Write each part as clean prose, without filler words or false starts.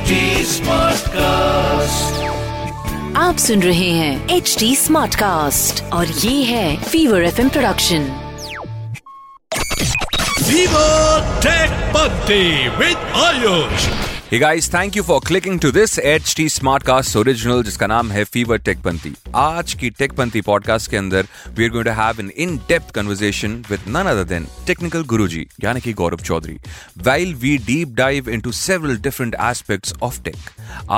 HD smart cast. आप सुन रहे हैं एचडी स्मार्ट कास्ट और ये है Fever FM production. Fever tech party with Ayush. Hey guys, thank you for clicking to this HT smart cast original, जिसका नाम है फीवर टेक पंथी। आज की टेक पंथी पॉडकास्ट के अंदर we are going to have an in depth conversation with none other than technical Guruji यानी कि Gaurav Chaudhary, while we deep dive into several different aspects of tech.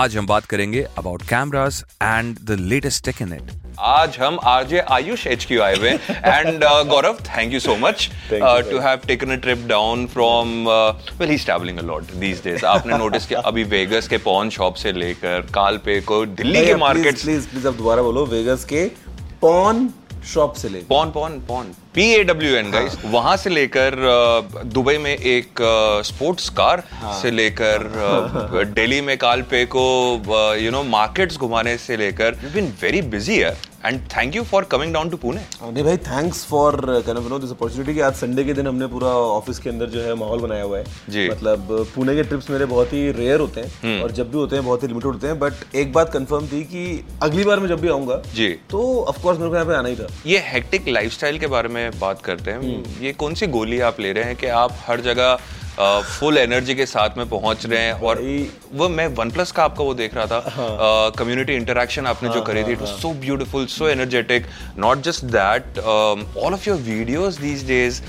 आज हम बात करेंगे about cameras and the latest tech in it. आज हम RJ Ayush HQ आए हुए and Gaurav, thank you so much to have taken a trip down from well, he is travelling a lot these days. आपने notice किया, अभी vagus के pawn shop से लेकर कालपे को दिल्ली के मार्केट्स। प्लीज प्लीज आप दोबारा बोलो, वेगस के पॉन शॉप से लेकर पॉन PAWN गाइस, वहां से लेकर दुबई में एक स्पोर्ट्स कार से लेकर दिल्ली में कालपे को, यू नो, मार्केट्स घुमाने से लेकर, यू बीन वेरी बिजी है। And thank you for coming down to Pune. अरे भाई, thanks for kind of, you know, this opportunity. आज संडे के दिन हमने पूरा ऑफिस के अंदर जो है माहौल बनाया हुआ है जी। मतलब पुणे के ट्रिप्स मेरे बहुत ही रेयर होते हैं और जब भी होते हैं बहुत ही लिमिटेड होते हैं, बट एक बात कंफर्म थी कि अगली बार मैं जब भी आऊंगा जी तो ऑफकोर्स मेरे को यहाँ पे आना ही था। ये हेक्टिक लाइफस्टाइल के बारे में बात करते हैं। ये कौन सी गोली आप ले रहे हैं कि आप हर जगह फुल एनर्जी के साथ में पहुंच रहे हैं? और वो मैं OnePlus का आपका वो देख रहा था कम्युनिटी इंटरेक्शन आपने जो करी थी, it was so beautiful, so energetic. Not just that, all of your videos these days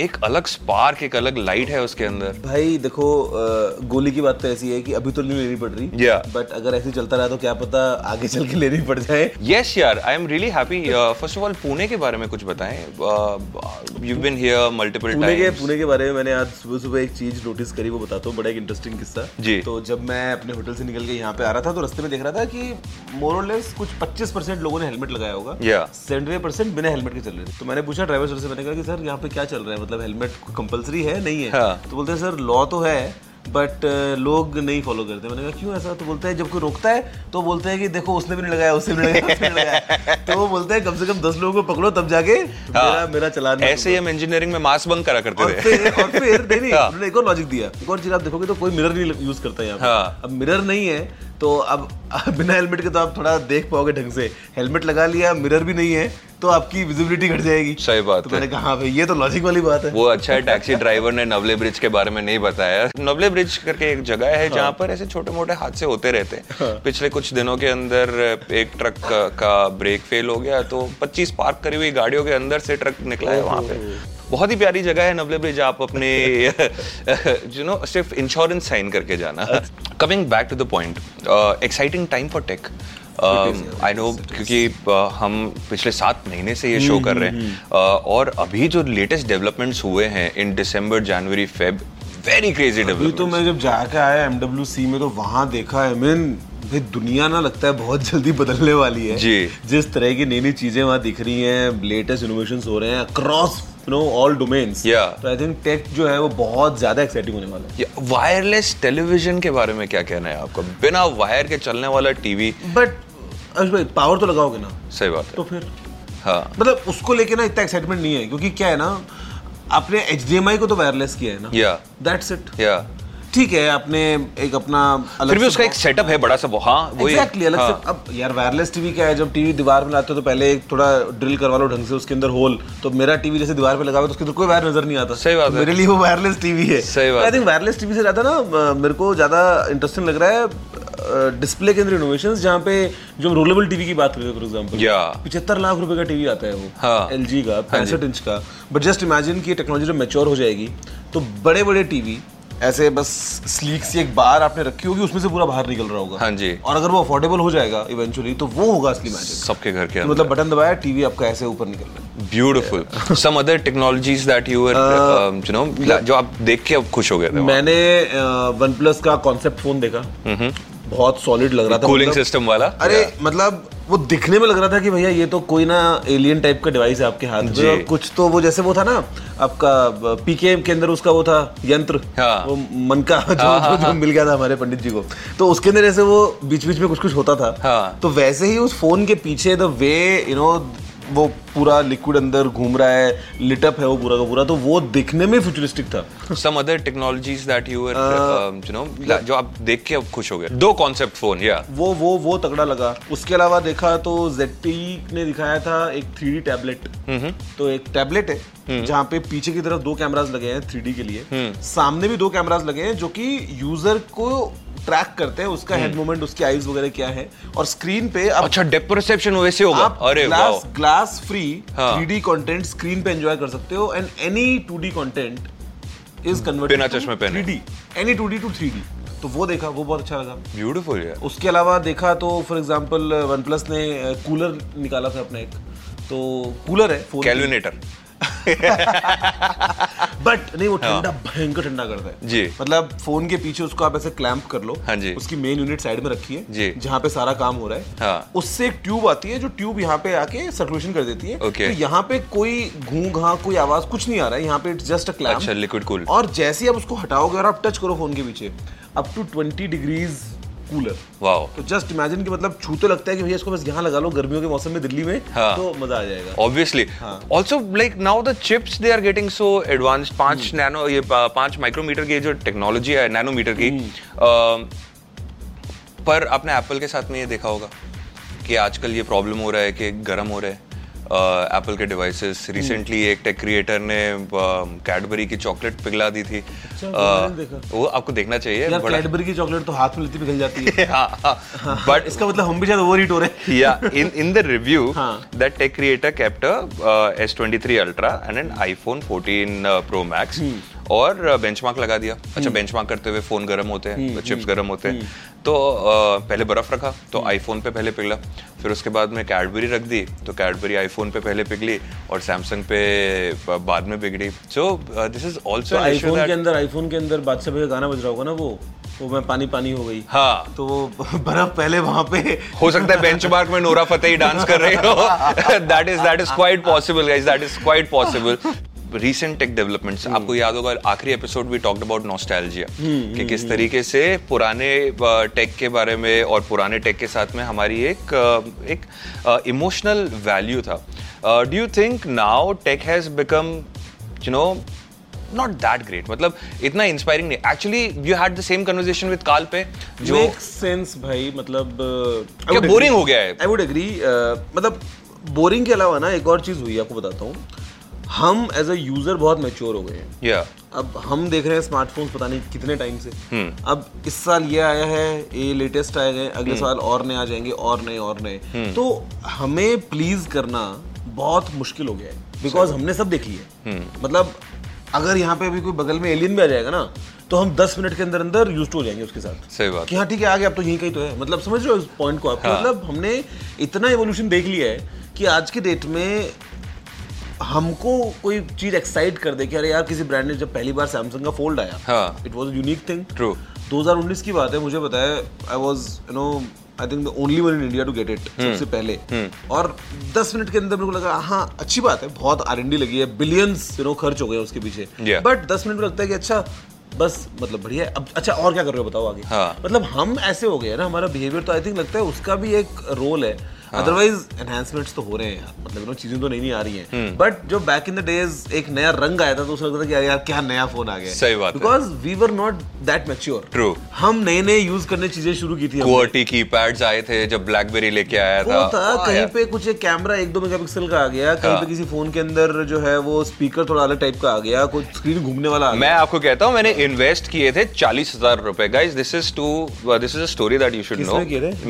एक अलग स्पार्क, एक अलग लाइट है उसके अंदर। भाई देखो, गोली की बात तो ऐसी है कि अभी तो नहीं लेनी पड़ रही, बट अगर ऐसे चलता रहा तो क्या पता आगे चल के लेनी पड़ जाए। यस यार, I am really happy. First of all, Pune के बारे में कुछ बताएं। You been here multiple times. Pune के बारे में मैंने आज सुबह एक चीज नोटिस करी, वो बताता हूँ, बड़ा एक इंटरेस्टिंग किस्सा जी। तो जब मैं अपने होटल से निकल के यहाँ पे आ रहा था तो रास्ते में देख रहा था कि मोर और लेस कुछ 25% लोगों ने हेलमेट लगाया होगा, 75% बिना हेलमेट के चल रहे थे। तो मैंने पूछा ड्राइवर सर से, मैंने कहा कि सर यहाँ पे क्या चल रहा है, मतलब हेलमेट कंपलसरी है नहीं है? तो बोलते हैं सर लॉ तो है बट लोग नहीं फॉलो करते। मैंने कहा क्यों ऐसा? तो बोलते हैं जब कोई रोकता है तो बोलते हैं कि देखो उसने भी नहीं लगाया, उसने भी नहीं लगाया, तो वो बोलते हैं कम से कम 10 लोगों को पकड़ो तब जाके मेरा चलान। ऐसे ही हम इंजीनियरिंग में मास बंक करा करते थे। और फिर नहीं, उन्होंने एक और लॉजिक दिया। एक और चीज आप देखोगे तो कोई मिरर नहीं यूज करता है यहाँ पे। अब मिरर नहीं है तो अब बिना हेलमेट के तो आप थोड़ा देख पाओगे ढंग से। हेलमेट लगा लिया, मिरर भी नहीं है तो आपकी विजिबिलिटी घट जाएगी। सही बात है। मैंने कहा हाँ भाई, ये तो लॉजिक वाली बात है। वो अच्छा है टैक्सी ड्राइवर ने नवले ब्रिज के बारे में नहीं बताया। नवले ब्रिज करके एक जगह है जहाँ पर ऐसे छोटे मोटे हादसे होते रहते हैं। पिछले कुछ दिनों के अंदर एक ट्रक का ब्रेक फेल हो गया तो 25 पार्क करी हुई गाड़ियों के अंदर से ट्रक निकला है। वहाँ पे बहुत ही प्यारी जगह है नवले ब्रिज। आप अपने यू नो सिर्फ इंश्योरेंस साइन करके जाना। Coming back to the point, exciting time for tech. I know, क्योंकि हम पिछले 7 महीने से ये शो कर रहे हैं और अभी जो लेटेस्ट डेवलपमेंट्स हुए हैं इन दिसंबर, जनवरी, फेब, वेरी क्रेजी डेवलपमेंट। तो मैं जब जाकर आया एमडब्ल्यूसी में तो वहाँ देखा है, भाई दुनिया ना लगता है बहुत जल्दी बदलने वाली है जी। जिस तरह की नई नई चीजें वहाँ दिख रही हैं, लेटेस्ट इनोवेशंस हो रहे हैं अक्रॉस ऑल डोमेन्स। तो आई थिंक टेक जो है वो बहुत ज्यादा एक्साइटिंग होने वाला है। वायरलेस टेलीविजन के बारे में क्या कहना है आपका? बिना वायर के चलने वाला टीवी, बट अरे भाई पावर तो लगाओगे ना। सही बात है। तो फिर मतलब उसको लेके ना इतना एक्साइटमेंट नहीं है, क्योंकि क्या है ना, आपने HDMI को तो वायरलेस किया है ना। That's it. ठीक है, आपने एक अपना अलग फिर भी उसका एक सेटअप है बड़ा सा। एग्जैक्टली, अलग से। अब यार वायरलेस टीवी क्या है, जब टीवी दीवार में लाते हो तो पहले एक थोड़ा ड्रिल करवा लो ढंग से उसके अंदर होल। तो मेरा टीवी जैसे दीवार पे लगा हुआ तो उसके अंदर कोई वायर नजर नहीं आता। सही बात है। मेरे लिए वो वायरलेस टीवी है। सही बात है। आई थिंक वायरलेस टीवी से ज्यादा ना मेरे को ज्यादा इंटरेस्टिंग लग रहा है डिस्प्ले के अंदर इनोवेशंस, जहाँ पे जो रोलेबल टीवी की बात करते हैं फॉर एग्जांपल, ₹75 लाख का टीवी आता है वो LG का 65 इंच का। बट जस्ट इमेजिन की टेक्नोलॉजी जब मैच्योर हो जाएगी तो बड़े बड़े टीवी ऐसे बस स्लीक सी एक बार आपने रखी होगी, उसमें से पूरा बाहर निकल रहा होगा। हाँ जी। और अगर वो अफोर्डेबल हो जाएगा इवेंचुअली तो वो होगा असली मैजिक सबके घर के। तो मतलब बटन दबाया, टीवी आपका ऐसे ऊपर निकल रहा है। Beautiful. Some other technologies that you you know, जो आप देख के अब खुश हो गए थे? मैंने OnePlus का कॉन्सेप्ट फोन देखा, बहुत सॉलिड लग रहा था। कूलिंग सिस्टम वाला। अरे मतलब वो दिखने में लग रहा था कि भैया ये तो कोई ना एलियन टाइप का डिवाइस है आपके हाथ में। और कुछ तो वो जैसे वो था ना आपका पीके के अंदर, उसका वो था यंत्र, वो मन का जो मिल गया था हमारे पंडित जी को, तो उसके अंदर ऐसे वो बीच बीच में कुछ कुछ होता था। तो वैसे ही उस फोन के पीछे द वे, यू नो, वो पूरा लिक्विड अंदर घूम रहा है, लिटअप है वो पूरा का पूरा, तो वो दिखने में फ्यूचरिस्टिक था। Some other technologies that you you know जो आप देख के अब खुश हो गए, दो कॉन्सेप्ट फोन या वो तगड़ा लगा। उसके अलावा देखा तो ZTE ने दिखाया था एक 3D टैबलेट, तो एक टैबलेट है जहाँ पे पीछे की तरफ दो कैमराज लगे हैं 3D के लिए, सामने भी दो कैमराज लगे हैं जो कि यूजर को ट्रैक करते हैं, उसका हेड मूवमेंट, उसकी आईज वगैरह क्या है, और स्क्रीन पे आप, अच्छा डेप्थ परसेप्शन वैसे होगा, अरे wow, glass free 3D content screen पे एंजॉय कर सकते हो, and any 2D content is converted to 3D, any 2D to 3D। तो वो देखा, वो बहुत अच्छा लगा, ब्यूटीफुल यार। उसके अलावा देखा तो फॉर एग्जांपल OnePlus ने कूलर निकाला था अपना, एक तो कूलर है फोन कैल्विनेटर बट नहीं वो ठंडा, भयंकर ठंडा करता है जी, मतलब फोन के पीछे उसको आप ऐसे क्लैंप कर लो, हाँ जी, उसकी मेन यूनिट साइड में रखी है जहाँ पे सारा काम हो रहा है, हाँ, उससे एक ट्यूब आती है जो ट्यूब यहाँ पे आके सर्कुलेशन कर देती है, okay. तो यहाँ पे कोई घूं घा कोई आवाज कुछ नहीं आ रहा है, यहाँ पे इट्स जस्ट अ क्लैंप, अच्छा लिक्विड कूल, और जैसे ही आप उसको हटाओगे और आप टच करो फोन के पीछे, up to 20 degrees cooler, wow. तो जस्ट इमेजिन कि मतलब छूते लगता है कि भैया इसको बस यहाँ लगा लो गर्मियों के मौसम में दिल्ली में, हाँ, तो मजा आ जाएगा obviously. Also like now the chips they are getting so advanced, 5 micrometre की जो टेक्नोलॉजी है, नैनोमीटर की, पर आपने एप्पल के साथ में ये देखा होगा कि आजकल ये प्रॉब्लम हो रहा है कि गर्म हो रहा है एप्पल के डिवाइसेस। रिसेंटली एक टेक क्रिएटर ने कैडबरी की चॉकलेट पिघला दी थी, वो आपको देखना चाहिए, कैडबरी की चॉकलेट तो हाथ में लेती पिघल जाती है, बट इसका मतलब हम भी शायद ओवरहीट हो रहे हैं। या in the review that tech creator kept S23 Ultra and an iPhone 14 Pro Max और बेंचमार्क लगा दिया। अच्छा, बेंचमार्क करते हुए फोन गर्म होते हैं, चिप्स गर्म होते हैं, तो पहले बर्फ रखा तो आईफोन पे पहले पिघला, फिर उसके बाद में कैडबरी रख दी तो कैडबरी आईफोन पे पहले पिघली और सैमसंग पे बाद में बिगड़ी। So this is also iPhone के अंदर बादशाह पे गाना बज रहा होगा ना, वो मैं पानी हो गई, हाँ, तो वो बर्फ पहले वहां पे हो सकता है बेंचमार्क में नोरा फतेही डांस कर रही हो, that is quite possible guys, that is quite possible. Recent tech developments, आपको याद होगा आखिरी एपिसोड भी talked about nostalgia, कि किस तरीके से पुराने टेक के बारे में और पुराने टेक के साथ में हमारी एक इमोशनल वैल्यू था। Do you think now tech has become you know not that great, मतलब इतना इंस्पायरिंग नहीं? Actually you had the same conversation with call पे, जो मेक सेंस भाई, मतलब क्या बोरिंग हो गया है। आई वुड एग्री, मतलब बोरिंग के अलावा ना एक और चीज हुई, आपको बताता हूँ, हम एज अ यूजर बहुत मैच्योर हो गए हैं। yeah. अब हम देख रहे हैं स्मार्टफोन्स पता नहीं कितने टाइम से, अब इस साल ये आया है, ये लेटेस्ट आए गए, अगले साल और नए आ जाएंगे, और नए तो हमें प्लीज करना बहुत मुश्किल हो गया है, बिकॉज हमने सब देख लिया है। मतलब अगर यहाँ पे अभी कोई बगल में एलियन भी आ जाएगा ना, तो हम 10 मिनट के अंदर यूज्ड हो जाएंगे उसके साथ। सही बात। कि हाँ ठीक है, आगे अब तो यहीं कहीं तो है, मतलब समझ रहे हो इस पॉइंट को आप। मतलब हमने इतना एवोल्यूशन देख लिया है कि आज के डेट में हमको कोई चीज एक्साइट कर दे कि अरे यार, किसी ब्रांड ने, जब पहली बार सैमसंग का फोल्ड आया, it was a unique thing. True, 2019 की बात है, मुझे पता है, I was you know I think the only one in India to get it सबसे पहले, और 10 मिनट के अंदर मेरे को लगा हाँ अच्छी बात है, बहुत R&D लगी है, बिलियंस यू नो खर्च हो गए उसके पीछे, बट 10 मिनट को लगता है कि अच्छा बस, मतलब बढ़िया है, अब अच्छा और क्या कर रहे हो बताओ आगे। मतलब हम ऐसे हो गए ना, हमारा बिहेवियर, तो आई थिंक लगता है उसका भी एक रोल है। अदरवाइज एनहांसमेंट्स तो हो रहे हैं, मतलब चीजें तो नहीं आ रही हैं, बट जो बैक इन द डेज एक नया रंग आया था तो उसे लगता था कि यार क्या नया फोन आ गया। सही बात है, because we were not that mature. True, हम नए यूज करने चीजें शुरू की थी। QWERTY कीपैड्स आए थे जब ब्लैकबेरी लेके आया था, कहीं पे कुछ एक कैमरा 1-2 मेगापिक्सल का आ गया, कहीं पे किसी फोन के अंदर जो है वो स्पीकर थोड़ा अलग टाइप का आ गया, कुछ स्क्रीन घूमने वाला। मैं आपको कहता हूँ, मैंने इन्वेस्ट किए थे 40,000 रुपए। Guys this is a story that you should know.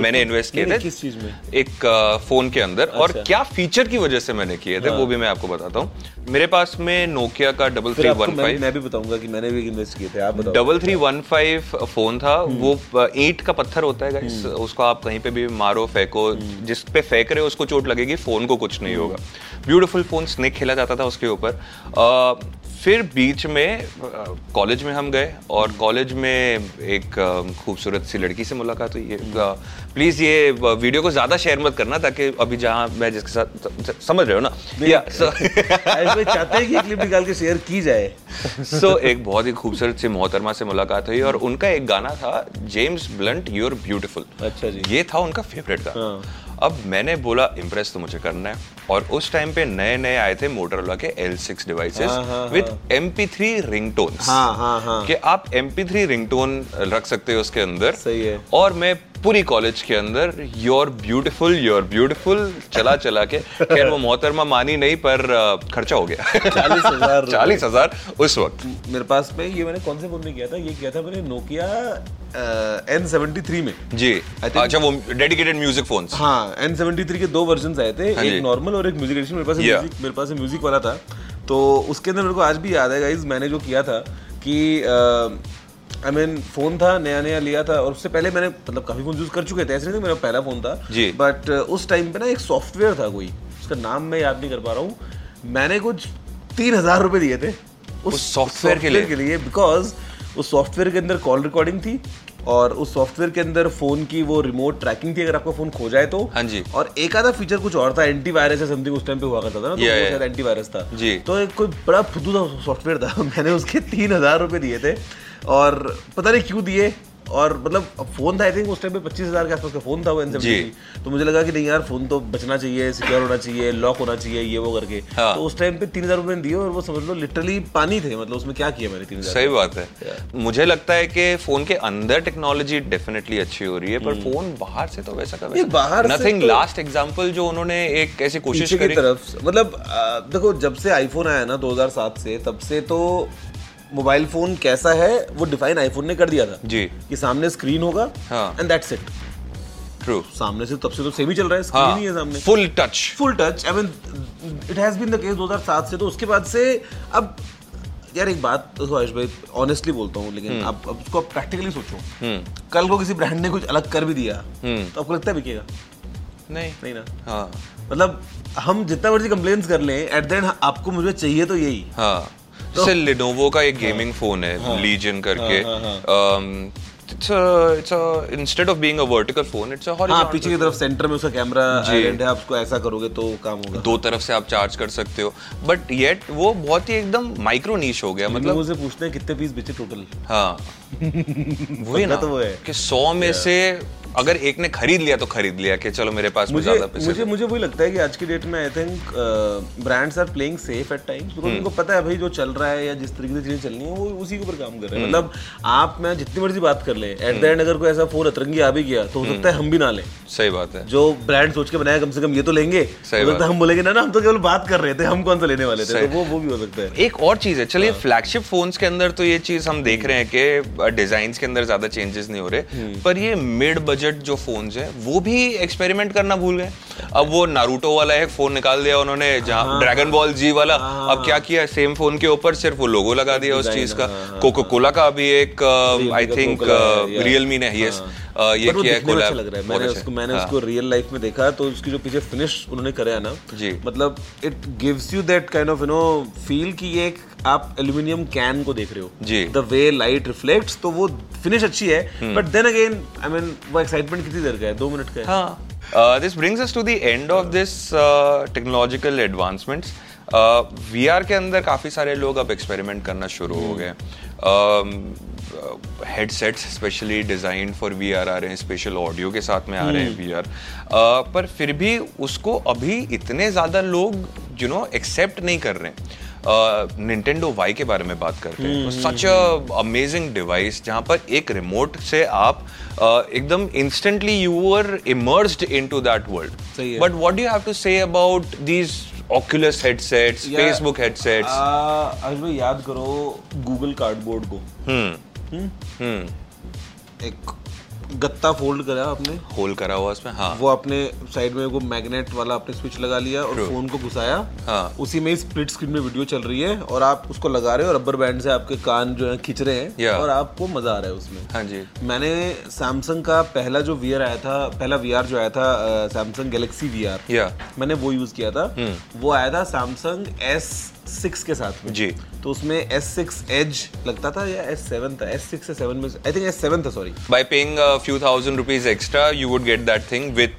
मैंने इन्वेस्ट किए थे किस चीज में, एक फोन के अंदर, और क्या फीचर की वजह से मैंने किए थे वो भी मैं आपको बताता हूँ। मेरे पास में नोकिया का 3315, मैं भी बताऊंगा कि मैंने भी इन्वेस्ट किए थे, आप बताओ। 3315 फोन था, वो ईंट का पत्थर होता है गाइस, उसको आप कहीं पे भी मारो, फेंको, जिस पे फेंक रहे हो उसको चोट लगेगी, फोन को कुछ नहीं होगा। ब्यूटीफुल फोन, स्नेक खेला जाता था उसके ऊपर। फिर बीच में कॉलेज में हम गए, और कॉलेज में एक खूबसूरत सी लड़की से मुलाकात हुई। प्लीज़ ये वीडियो को ज़्यादा शेयर मत करना, ताकि अभी जहाँ मैं जिसके साथ, समझ रहे हो ना, ऐसे चाहते हैं कि क्लिप निकाल के शेयर की जाए। सो एक बहुत ही खूबसूरत सी मोहतरमा से मुलाकात हुई, और उनका एक गाना था, जेम्स ब्लंट, यूर ब्यूटिफुल। अच्छा जी, ये था उनका फेवरेट गाना। अब मैंने बोला इम्प्रेस तो मुझे करना है, और उस टाइम पे नए नए आए थे मोटोरोला के L6 devices with MP3 ringtones कि आप MP3 रिंगटोन रख सकते हो उसके अंदर। सही है। और मैं पूरी कॉलेज के अंदर योर ब्यूटीफुल चला के, खैर वो मोहतरमा मानी नहीं पर खर्चा हो गया 40,000 उस वक्त मेरे पास पे। ये मैंने कौन से फोन में किया था? ये किया था मैंने नोकिया N73 में जी। अच्छा वो डेडिकेटेड म्यूजिक फोन्स। हाँ, N73 के दो वर्जन्स आए थे, एक नॉर्मल और एक म्यूजिक एडिशन। मेरे पास म्यूजिक वाला था, तो उसके अंदर मेरे को आज भी याद है गाइस मैंने जो किया था कि I mean, फोन था नया लिया था, और उससे पहले मैंने मतलब काफी फोन यूज कर चुके थे, ऐसे नहीं मेरा पहला फोन था जी। बट उस टाइम पे ना एक सॉफ्टवेयर था कोई, उसका नाम मैं याद नहीं कर पा रहा हूँ, मैंने कुछ 3,000 रुपये दिए थे उस सॉफ्टवेयर के लिए, बिकॉज उस सॉफ्टवेयर के अंदर कॉल रिकॉर्डिंग थी, और उस सॉफ्टवेयर के अंदर फोन की वो रिमोट ट्रैकिंग थी अगर आपका फोन खो जाए तो। हाँ जी। और एक आधा फीचर कुछ और था, एंटीवायरस या समथिंग उस टाइम पे हुआ करता था ना, तो शायद एंटीवायरस था जी। तो एक कोई बड़ा फुद्दू सा सॉफ्टवेयर था, मैंने उसके 3,000 रुपये दिए थे, और पता नहीं क्यों दिए। और मतलब फोन था, आई थिंक उस टाइम पे 25,000 के आसपास का फोन था वो N73। तो मुझे लगा कि नहीं यार फोन तो बचना चाहिए, सिक्योर होना चाहिए, लॉक होना चाहिए, ये वो करके। हाँ। तो उस टाइम पे 3,000 रुपये दिए, और वो समझ लो लिटरली पानी थे, मतलब उसमें क्या किया मैंने 3,000। सही बात है। मुझे लगता है कि फोन के अंदर टेक्नोलॉजी डेफिनेटली अच्छी हो रही है, पर फोन बाहर से तो वैसा का वैसा बाहर नथिंग। लास्ट एग्जाम्पल जो उन्होंने एक ऐसी कोशिश की तरफ, मतलब देखो जब से आईफोन आया ना 2007 से, तब से तो मोबाइल फोन कैसा है वो डिफाइन आईफोन ने कर दिया था जी, कि सामने स्क्रीन होगा एंड दैट्स इट। ट्रू। सामने से तब से तो सेम ही चल रहा है, स्क्रीन ही है सामने, full touch. I mean it has been the case 2007 से। तो उसके बाद से अब यार एक बात तो आयुष भाई ऑनेस्टली बोलता हूँ, लेकिन आप अब उसको प्रैक्टिकली सोचो, कल को किसी ब्रांड ने कुछ अलग कर भी दिया तो आपको लगता है बिकेगा? नहीं ना। हाँ, मतलब हम जितना मर्जी कंप्लेंट्स कर लें, एट द एंड आपको मुझे चाहिए तो यही। हाँ, जैसे Lenovo का एक गेमिंग फोन है लीजन करके, instead of being a vertical phone, it's a horizontal। पीछे की तरफ सेंटर में उसका कैमरा आइडेंट है, आप उसको ऐसा करोगे तो काम होगा, दो तरफ से आप चार्ज कर सकते हो। बट येट वो बहुत ही एकदम माइक्रो नीश हो गया। मतलब मुझसे पूछते हैं कितने पीस बेचे टोटल। हाँ वही ना, तो वो है कि 100 में से अगर एक ने खरीद लिया तो खरीद लिया कि चलो मेरे पास ज़्यादा पैसे। मुझे वही लगता है कि आज की डेट में I think brands are playing safe at times, because उनको पता है भाई जो चल रहा है या जिस तरीके से चीज़ें चलनी है वो उसी के ऊपर काम कर रहे हैं। मतलब आप मैं जितनी मर्जी बात कर लें, एट द एंड अगर कोई ऐसा फोन अतरंगी आ भी गया तो हो सकता है हम भी ना लें। सही बात है। जो ब्रांड सोच के बनाया कम से कम ये तो लेंगे, हो सकता है हम बोलेंगे ना हम तो केवल बात कर रहे थे, हम कौन सा लेने वाले थे, वो भी हो सकता है। एक और चीज़ है, चलिए फ्लैगशिप फोन्स के अंदर तो ये चीज़ हम देख रहे हैं कि डिजाइन के अंदर ज़्यादा चेंजेस नहीं हो रहे, पर ये मिड बजट जो फोन्स हैं वो भी एक्सपेरिमेंट करना भूल गए। अब वो नारुतो वाला एक फोन निकाल दिया उन्होंने, जहां ड्रैगन बॉल जी वाला। अब क्या किया, सेम फोन के ऊपर सिर्फ वो लोगो लगा दिया उस चीज का। कोको कोला का अभी एक आई थिंक रियलमी ने ये किया है, कोला लग रहा है। मैंने उसको रियल लाइफ में देखा तो उसकी जो पीछे फिनिश उन्होंने कराया ना, मतलब it gives you that kind of you know feel कि ये एक आप एल्यूमिनियम कैन को देख रहे हो जी, द वे लाइट रिफ्लेक्ट्स। तो वो फिनिश अच्छी है, but then again I mean वो एक्साइटमेंट कितनी देर का है, 2 मिनट का है। हाँ, this brings us to the end of this technological advancements. VR के अंदर काफ़ी सारे लोग अब एक्सपेरिमेंट करना शुरू हो गए। Headsets specially design for VR आ रहे हैं, स्पेशल ऑडियो के साथ में आ रहे हैं VR, पर फिर भी उसको अभी इतने ज़्यादा लोग यू नो एक्सेप्ट नहीं कर रहे हैं। Nintendo Wii के बारे में बात करते हैं, सच अ अमेजिंग डिवाइस जहाँ पर एक रिमोट से आप एकदम instantly you are immersed into that world. But what do you have to say about these Oculus headsets, Facebook headsets? आज भी याद करो Google Cardboard को। एक गत्ता फोल्ड करा आपने, होल करा हुआ उसमें। हाँ, वो आपने साइड में वो मैग्नेट वाला आपने स्विच लगा लिया और फोन को घुसाया। हाँ, उसी में स्प्लिट स्क्रीन में वीडियो चल रही है और आप उसको लगा रहे हो, रबर बैंड से आपके कान जो है खींच रहे हैं और आपको मजा आ रहा है उसमें। हाँ जी। मैंने सैमसंग का पहला जो VR आया था, पहला VR जो आया था सैमसंग गैलेक्सी VR, मैंने वो यूज किया था। वो आया था सैमसंग S6 के साथ में जी। तो उसमें S6 Edge लगता था या S7 था, S6 से 7 में आई थिंक S7 था, sorry. By paying a few ₹1000 extra you would get that thing with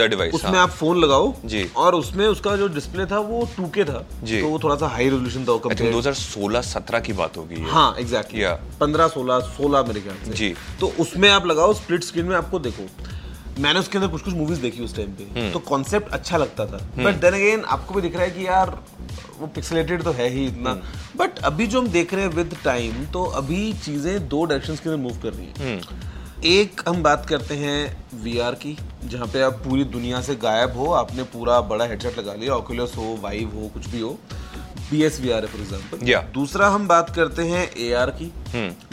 the device. उसमें आप फोन लगाओ जी, और उसमें उसका जो डिस्प्ले था वो 2K था जी, तो वो थोड़ा सा हाई रेजोल्यूशन था। आई थिंक 2016-17 की बात होगी। हाँ, एग्जैक्टली 15-16 मेरे ख्याल से जी। तो उसमें आप लगाओ स्प्लिट स्क्रीन में, आपको देखो मैंने उसके अंदर कुछ कुछ मूवीज देखी उस टाइम पे, तो कॉन्सेप्ट अच्छा लगता था, बट देन अगेन आपको भी दिख रहा है कि यार वो पिक्सेलेटेड तो है ही इतना, बट अभी जो हम देख रहे हैं विद टाइम, तो अभी चीजें दो डायरेक्शंस के अंदर मूव कर रही हैं। एक हम बात करते हैं वीआर की, जहाँ पे आप पूरी दुनिया से गायब हो, आपने पूरा बड़ा हेडसेट लगा लिया, Oculus हो, Vive हो, कुछ भी हो, PSVR है फॉर एग्जाम्पल। दूसरा हम बात करते हैं AR की,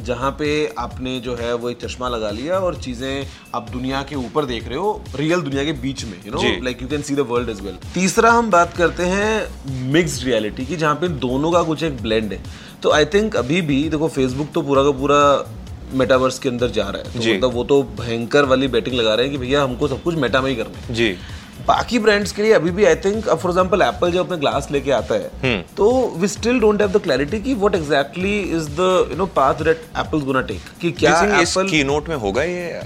जहाँ पे आपने जो है वो एक चश्मा लगा लिया और चीजें आप दुनिया के ऊपर देख रहे हो, रियल दुनिया के बीच में, you know, like you can see the world as well. तीसरा हम बात करते हैं मिक्स्ड रियलिटी की, जहाँ पे दोनों का कुछ एक ब्लेंड है। तो आई थिंक अभी भी देखो, फेसबुक तो पूरा का पूरा मेटावर्स के अंदर जा रहा है, तो मतलब वो तो भयंकर वाली बैटिंग लगा रहे हैं कि भैया हमको सब कुछ मेटा में ही करना है। बाकी ब्रांड्स के लिए अभी भी आई थिंक, अब फॉर एग्जांपल एप्पल जब अपने ग्लास लेके आता है, तो we still don't have the clarity कि what exactly is the, you know, path that Apple is gonna take, कि क्या एप्पल कीनोट में होगा ये।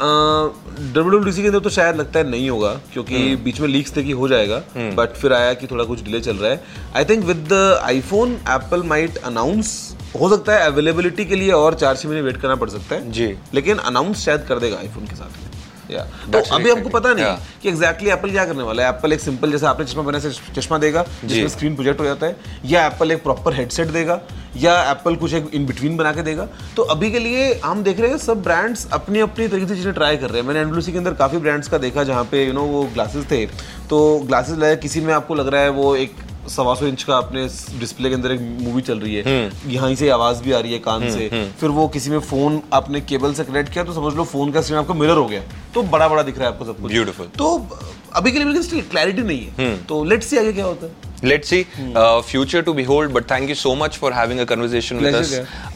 डब्ल्यूडब्ल्यूसी के अंदर तो शायद लगता है नहीं होगा, क्योंकि बीच में लीक्स थे कि हो जाएगा, बट फिर आया कि थोड़ा कुछ डिले चल रहा है। I think with the iPhone Apple might announce, हो सकता है अवेलेबिलिटी के लिए और 4-6 महीने वेट करना पड़ सकता है जी, लेकिन अनाउंस शायद कर देगा आईफोन के साथ। तो अभी हमको पता नहीं कि एग्जैक्टली एप्पल क्या करने वाला है। एप्पल एक सिंपल, जैसे आपने चश्मा बनाया, चश्मा देगा जिसमें स्क्रीन प्रोजेक्ट हो जाता है, या एप्पल एक प्रॉपर हेडसेट देगा, या एप्पल कुछ एक इन बिटवीन बना के देगा। तो अभी के लिए हम देख रहे हैं सब ब्रांड्स अपनी अपनी तरीके से चीज़ें ट्राई कर रहे हैं। मैंने एनब्लूसी के अंदर काफ़ी ब्रांड्स का देखा जहाँ पे, यू नो, वो ग्लासेस थे, तो ग्लासेस लगाए, किसी में आपको लग रहा है वो एक 125 इंच का अपने डिस्प्ले के अंदर एक मूवी चल रही है, यहाँ से आवाज भी आ रही है कान से, फिर वो किसी में फोन आपने केबल से कनेक्ट किया, तो समझ लो फोन का स्क्रीन आपका मिरर हो गया, तो बड़ा बड़ा दिख रहा है आपको सब कुछ। ब्यूटीफुल। तो अभी के लिए स्टिल क्लैरिटी नहीं है, तो लेट्स सी आगे क्या होता है। Let's see, future to behold, but thank you so much for having a conversation with us.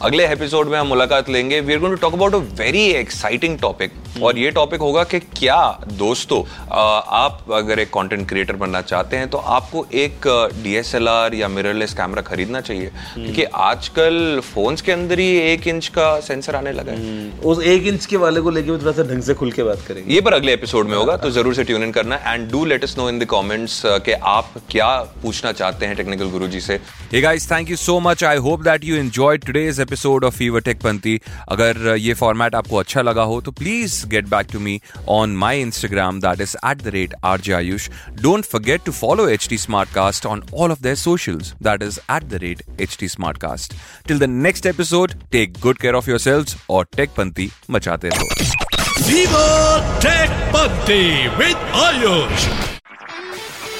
अगले एपिसोड में हम मुलाकात लेंगे। We are going to talk about a very exciting topic. और ये टॉपिक होगा कि क्या दोस्तों, आप अगर एक कंटेंट क्रिएटर बनना चाहते हैं तो आपको एक DSLR या मिररलेस कैमरा खरीदना चाहिए, क्योंकि आजकल फोन्स के अंदर ही 1 इंच का सेंसर आने लगा है। उस 1 इंच के वाले को लेके भी थोड़ा सा ढंग से खुल के बात करेंगे, ये पर अगले एपिसोड में होगा, तो जरूर से ट्यून इन करना। And do let us know in the comments कि आप क्या पूछना चाहते हैं टेक्निकल गुरुजी से। Hey guys, thank you so much. I hope that you enjoyed today's episode of Fever tech पंती। अगर ये फॉर्मेट आपको अच्छा लगा हो तो please get back to me on my Instagram, that is @RJ Ayush। Don't forget to follow HT smartcast on all of their socials, that is @HT Smartcast। Till the next episode, take good care of yourselves और tech पंती मचाते रहो। Fever tech पंती with Ayush.